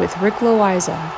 with Rick Loayza.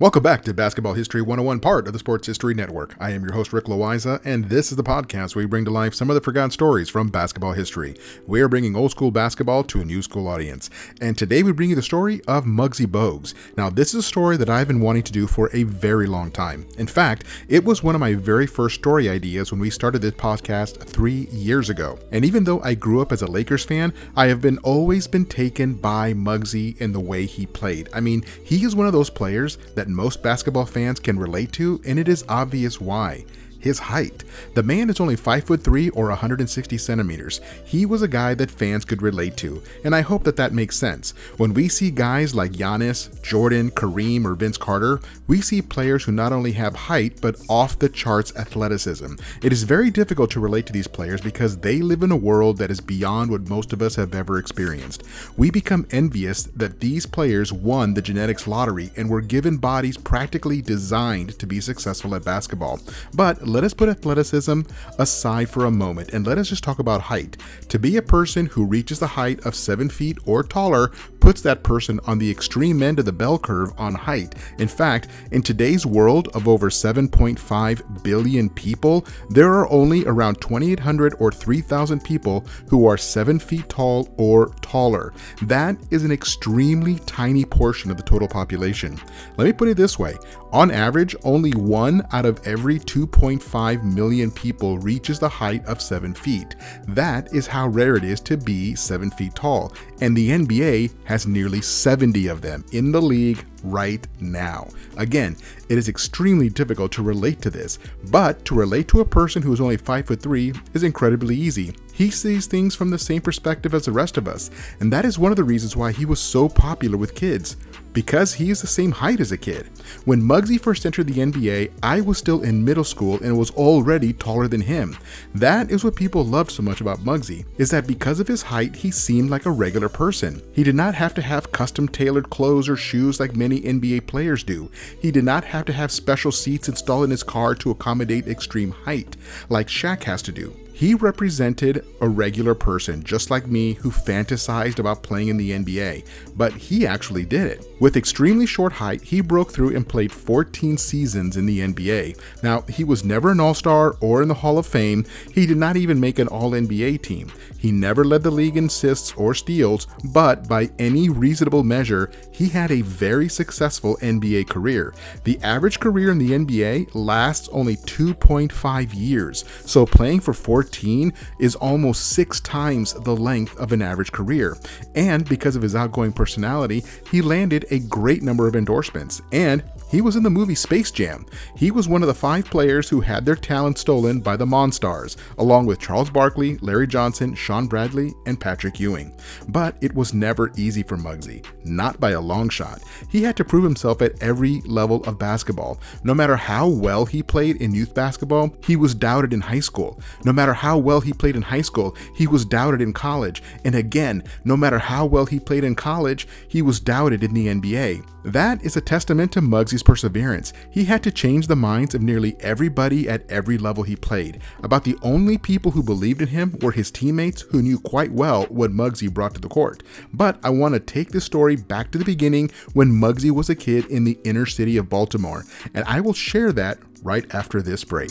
Welcome back to Basketball History 101, part of the Sports History Network. I am your host, Rick Loayza, and this is the podcast where we bring to life some of the forgotten stories from basketball history. We are bringing old school basketball to a new school audience. And today we bring you the story of Muggsy Bogues. Now, this is a story that I've been wanting to do for a very long time. In fact, it was one of my very first story ideas when we started this podcast 3 years ago. And even though I grew up as a Lakers fan, I have been always been taken by Muggsy and the way he played. I mean, he is one of those players that most basketball fans can relate to, and it is obvious why. His height. The man is only 5'3" or 160 centimeters. He was a guy that fans could relate to, and I hope that that makes sense. When we see guys like Giannis, Jordan, Kareem, or Vince Carter, we see players who not only have height, but off the charts athleticism. It is very difficult to relate to these players because they live in a world that is beyond what most of us have ever experienced. We become envious that these players won the genetics lottery and were given bodies practically designed to be successful at basketball. But let us put athleticism aside for a moment and let us just talk about height. To be a person who reaches the height of 7 feet or taller puts that person on the extreme end of the bell curve on height. In fact, in today's world of over 7.5 billion people, there are only around 2,800 or 3,000 people who are 7 feet tall or taller. That is an extremely tiny portion of the total population. Let me put it this way. On average, only one out of every 2.5 million people reaches the height of 7 feet. That is how rare it is to be 7 feet tall, and the NBA has nearly 70 of them in the league right now. Again, it is extremely difficult to relate to this, but to relate to a person who is only 5'3" is incredibly easy. He sees things from the same perspective as the rest of us, and that is one of the reasons why he was so popular with kids, because he is the same height as a kid. When Muggsy first entered the NBA, I was still in middle school and was already taller than him. That is what people loved so much about Muggsy, is that because of his height, he seemed like a regular person. He did not have to have custom tailored clothes or shoes like many NBA players do. He did not have to have special seats installed in his car to accommodate extreme height, like Shaq has to do. He represented a regular person, just like me, who fantasized about playing in the NBA, but he actually did it. With extremely short height, he broke through and played 14 seasons in the NBA. Now, he was never an All-Star or in the Hall of Fame. He did not even make an All-NBA team. He never led the league in assists or steals, but by any reasonable measure, he had a very successful NBA career. The average career in the NBA lasts only 2.5 years, so playing for 14 is almost 6 times the length of an average career. And because of his outgoing personality, he landed a great number of endorsements, and he was in the movie Space Jam. He was one of the 5 players who had their talent stolen by the Monstars, along with Charles Barkley, Larry Johnson, Sean Bradley, and Patrick Ewing. But it was never easy for Muggsy, not by a long shot. He had to prove himself at every level of basketball. No matter how well he played in youth basketball, he was doubted in high school. No matter how well he played in high school, he was doubted in college. And again, no matter how well he played in college, he was doubted in the NBA. That is a testament to Muggsy's perseverance. He had to change the minds of nearly everybody at every level he played. About the only people who believed in him were his teammates, who knew quite well what Muggsy brought to the court. But I want to take this story back to the beginning when Muggsy was a kid in the inner city of Baltimore, and I will share that right after this break.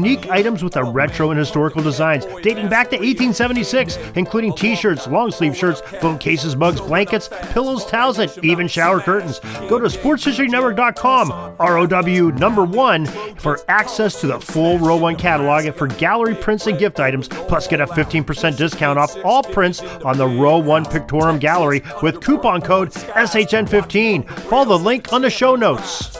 unique items with the retro and historical designs dating back to 1876, including t-shirts, long-sleeve shirts, phone cases, mugs, blankets, pillows, towels, and even shower curtains. Go to sportshistorynetwork.com, ROW1, for access to the full Row 1 catalog and for gallery prints and gift items, plus get a 15% discount off all prints on the Row 1 Pictorum Gallery with coupon code SHN15. Follow the link on the show notes.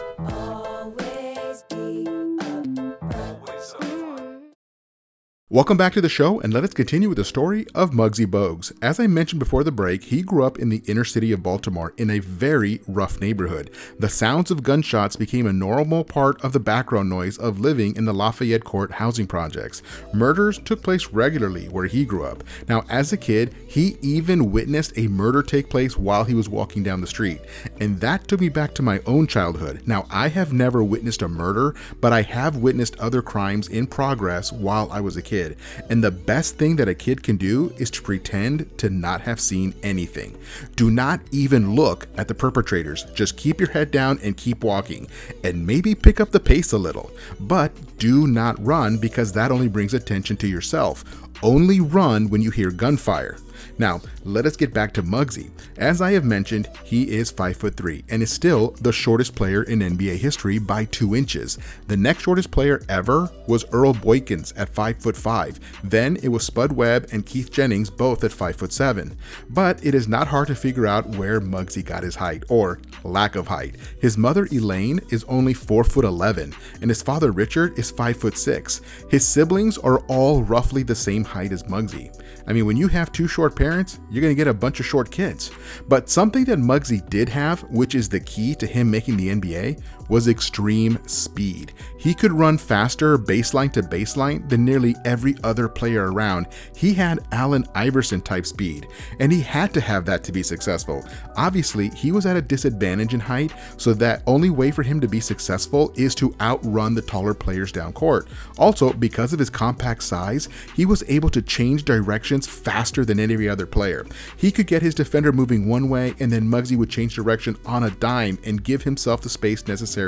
Welcome back to the show, and let us continue with the story of Muggsy Bogues. As I mentioned before the break, he grew up in the inner city of Baltimore in a very rough neighborhood. The sounds of gunshots became a normal part of the background noise of living in the Lafayette Court housing projects. Murders took place regularly where he grew up. Now, as a kid, he even witnessed a murder take place while he was walking down the street. And that took me back to my own childhood. Now, I have never witnessed a murder, but I have witnessed other crimes in progress while I was a kid. And the best thing that a kid can do is to pretend to not have seen anything. Do not even look at the perpetrators. Just keep your head down and keep walking, and maybe pick up the pace a little. But do not run, because that only brings attention to yourself. Only run when you hear gunfire. Now, let us get back to Muggsy. As I have mentioned, he is 5'3" and is still the shortest player in NBA history by 2 inches. The next shortest player ever was Earl Boykins at 5'5". Then it was Spud Webb and Keith Jennings, both at 5'7". But it is not hard to figure out where Muggsy got his height, or lack of height. His mother Elaine is only 4'11", and his father Richard is 5'6". His siblings are all roughly the same height as Muggsy. I mean, when you have two short parents, you're going to get a bunch of short kids. But something that Muggsy did have, which is the key to him making the NBA, was extreme speed. He could run faster baseline to baseline than nearly every other player around. He had Allen Iverson type speed, and he had to have that to be successful. Obviously, he was at a disadvantage in height, so that only way for him to be successful is to outrun the taller players down court. Also, because of his compact size, he was able to change directions faster than any other player. He could get his defender moving one way, and then Muggsy would change direction on a dime and give himself the space necessary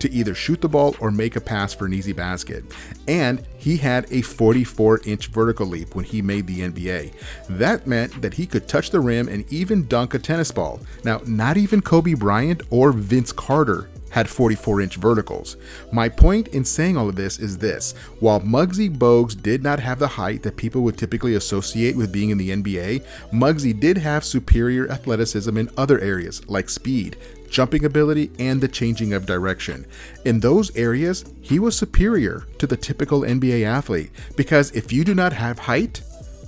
to either shoot the ball or make a pass for an easy basket. And he had a 44-inch vertical leap when he made the NBA. That meant that he could touch the rim and even dunk a tennis ball. Now, not even Kobe Bryant or Vince Carter had 44-inch verticals. My point in saying all of this is this: while Muggsy Bogues did not have the height that people would typically associate with being in the NBA, Muggsy did have superior athleticism in other areas like speed, jumping ability, and the changing of direction. In those areas, he was superior to the typical NBA athlete, because if you do not have height,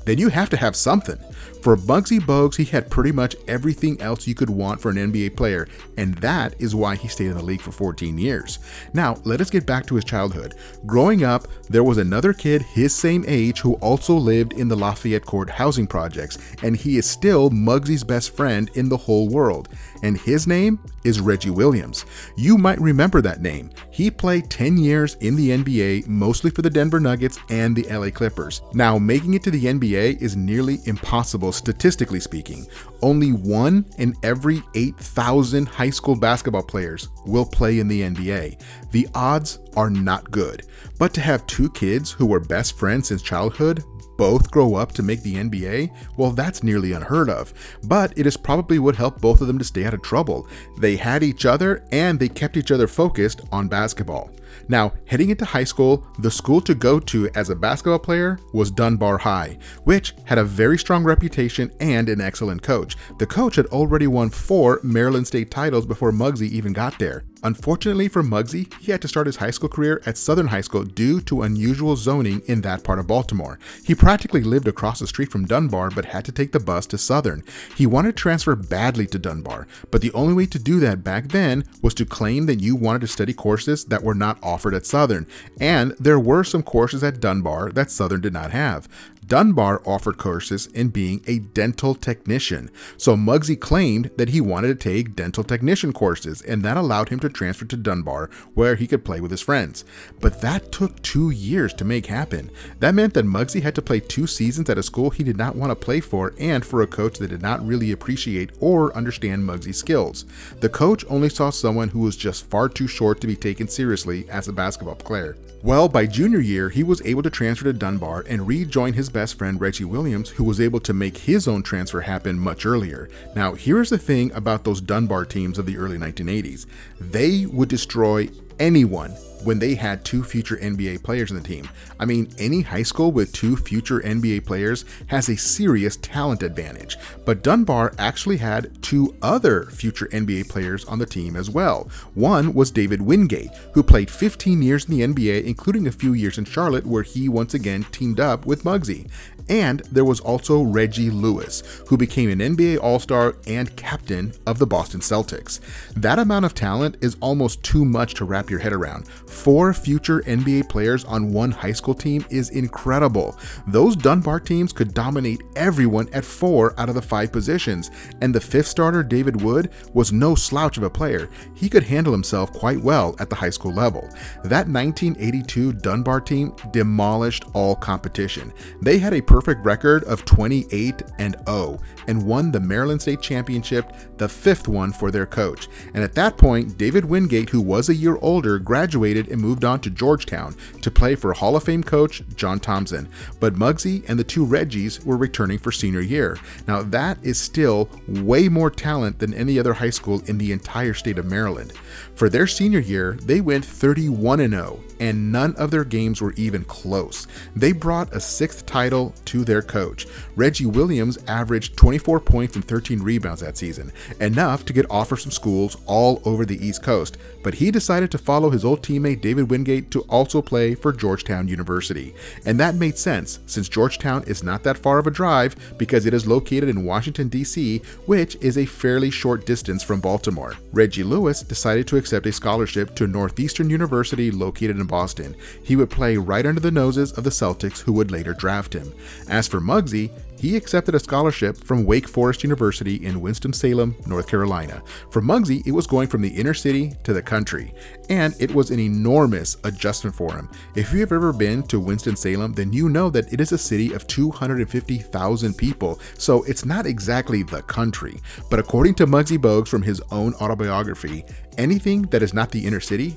then you have to have something. For Muggsy Bogues, he had pretty much everything else you could want for an NBA player, and that is why he stayed in the league for 14 years. Now, let us get back to his childhood. Growing up, there was another kid his same age who also lived in the Lafayette Court housing projects, and he is still Muggsy's best friend in the whole world, and his name is Reggie Williams. You might remember that name. He played 10 years in the NBA, mostly for the Denver Nuggets and the LA Clippers. Now, making it to the NBA is nearly impossible statistically speaking. Only 1 in every 8,000 high school basketball players will play in the NBA. The odds are not good. But to have two kids who were best friends since childhood both grow up to make the NBA, well, that's nearly unheard of. But it is probably what helped both of them to stay out of trouble. They had each other, and they kept each other focused on basketball. Now, heading into high school, the school to go to as a basketball player was Dunbar High, which had a very strong reputation and an excellent coach. The coach had already won 4 Maryland State titles before Muggsy even got there. Unfortunately for Muggsy, he had to start his high school career at Southern High School due to unusual zoning in that part of Baltimore. He practically lived across the street from Dunbar but had to take the bus to Southern. He wanted to transfer badly to Dunbar, but the only way to do that back then was to claim that you wanted to study courses that were not offered at Southern, and there were some courses at Dunbar that Southern did not have. Dunbar offered courses in being a dental technician, so Muggsy claimed that he wanted to take dental technician courses, and that allowed him to transfer to Dunbar where he could play with his friends. But that took 2 years to make happen. That meant that Muggsy had to play 2 seasons at a school he did not want to play for, and for a coach that did not really appreciate or understand Muggsy's skills. The coach only saw someone who was just far too short to be taken seriously as a basketball player. Well, by junior year, he was able to transfer to Dunbar and rejoin his best friend Reggie Williams, who was able to make his own transfer happen much earlier. Now, here's the thing about those Dunbar teams of the early 1980s. They would destroy anyone when they had 2 future NBA players in the team. I mean, any high school with 2 future NBA players has a serious talent advantage, but Dunbar actually had 2 other future NBA players on the team as well. One was David Wingate, who played 15 years in the NBA, including a few years in Charlotte, where he once again teamed up with Muggsy. And there was also Reggie Lewis, who became an NBA All-Star and captain of the Boston Celtics. That amount of talent is almost too much to wrap your head around. 4 future NBA players on one high school team is incredible. Those Dunbar teams could dominate everyone at 4 out of the 5 positions, and the 5th starter, David Wood, was no slouch of a player. He could handle himself quite well at the high school level. That 1982 Dunbar team demolished all competition. They had a perfect record of 28-0 and won the Maryland State Championship, the 5th one for their coach. And at that point, David Wingate, who was a year older, graduated and moved on to Georgetown to play for Hall of Fame coach John Thompson. But Muggsy and the 2 Reggies were returning for senior year. Now, that is still way more talent than any other high school in the entire state of Maryland. For their senior year, they went 31-0, and none of their games were even close. They brought a 6th title to their coach. Reggie Williams averaged 24 points and 13 rebounds that season, enough to get offers from schools all over the East Coast, but he decided to follow his old teammate David Wingate to also play for Georgetown University. And that made sense, since Georgetown is not that far of a drive because it is located in Washington, D.C., which is a fairly short distance from Baltimore. Reggie Lewis decided to accept a scholarship to Northeastern University located in Boston. He would play right under the noses of the Celtics, who would later draft him. As for Muggsy, he accepted a scholarship from Wake Forest University in Winston-Salem, North Carolina. For Muggsy, it was going from the inner city to the country, and it was an enormous adjustment for him. If you have ever been to Winston-Salem, then you know that it is a city of 250,000 people, so it's not exactly the country. But according to Muggsy Bogues from his own autobiography, anything that is not the inner city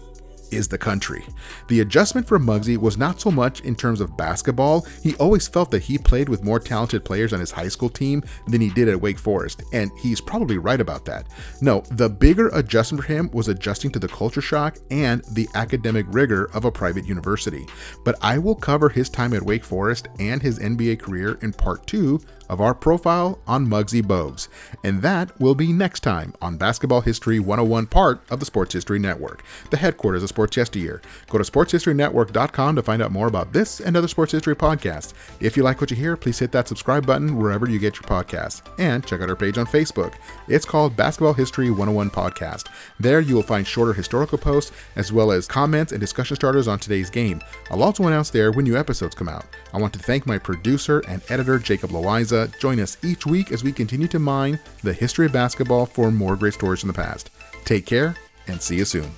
is the country. The adjustment for Muggsy was not so much in terms of basketball. He always felt that he played with more talented players on his high school team than he did at Wake Forest, and he's probably right about that. No, the bigger adjustment for him was adjusting to the culture shock and the academic rigor of a private university. But I will cover his time at Wake Forest and his NBA career in part 2 of our profile on Muggsy Bogues, and that will be next time on Basketball History 101, part of the Sports History Network, the headquarters of Sports Yesteryear. Go to sportshistorynetwork.com to find out more about this and other sports history podcasts. If you like what you hear, please hit that subscribe button wherever you get your podcasts, and check out our page on Facebook. It's called Basketball History 101 Podcast. There you will find shorter historical posts as well as comments and discussion starters on today's game. I'll also announce there when new episodes come out. I want to thank my producer and editor, Jacob Loayza. Join us each week as we continue to mine the history of basketball for more great stories from the past. Take care and see you soon.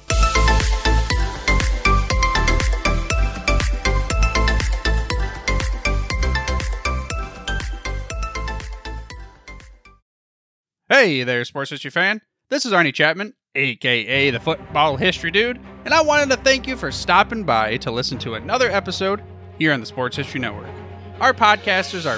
Hey there, sports history fan. This is Arnie Chapman, aka the Football History Dude, and I wanted to thank you for stopping by to listen to another episode here on the Sports History Network. Our podcasters are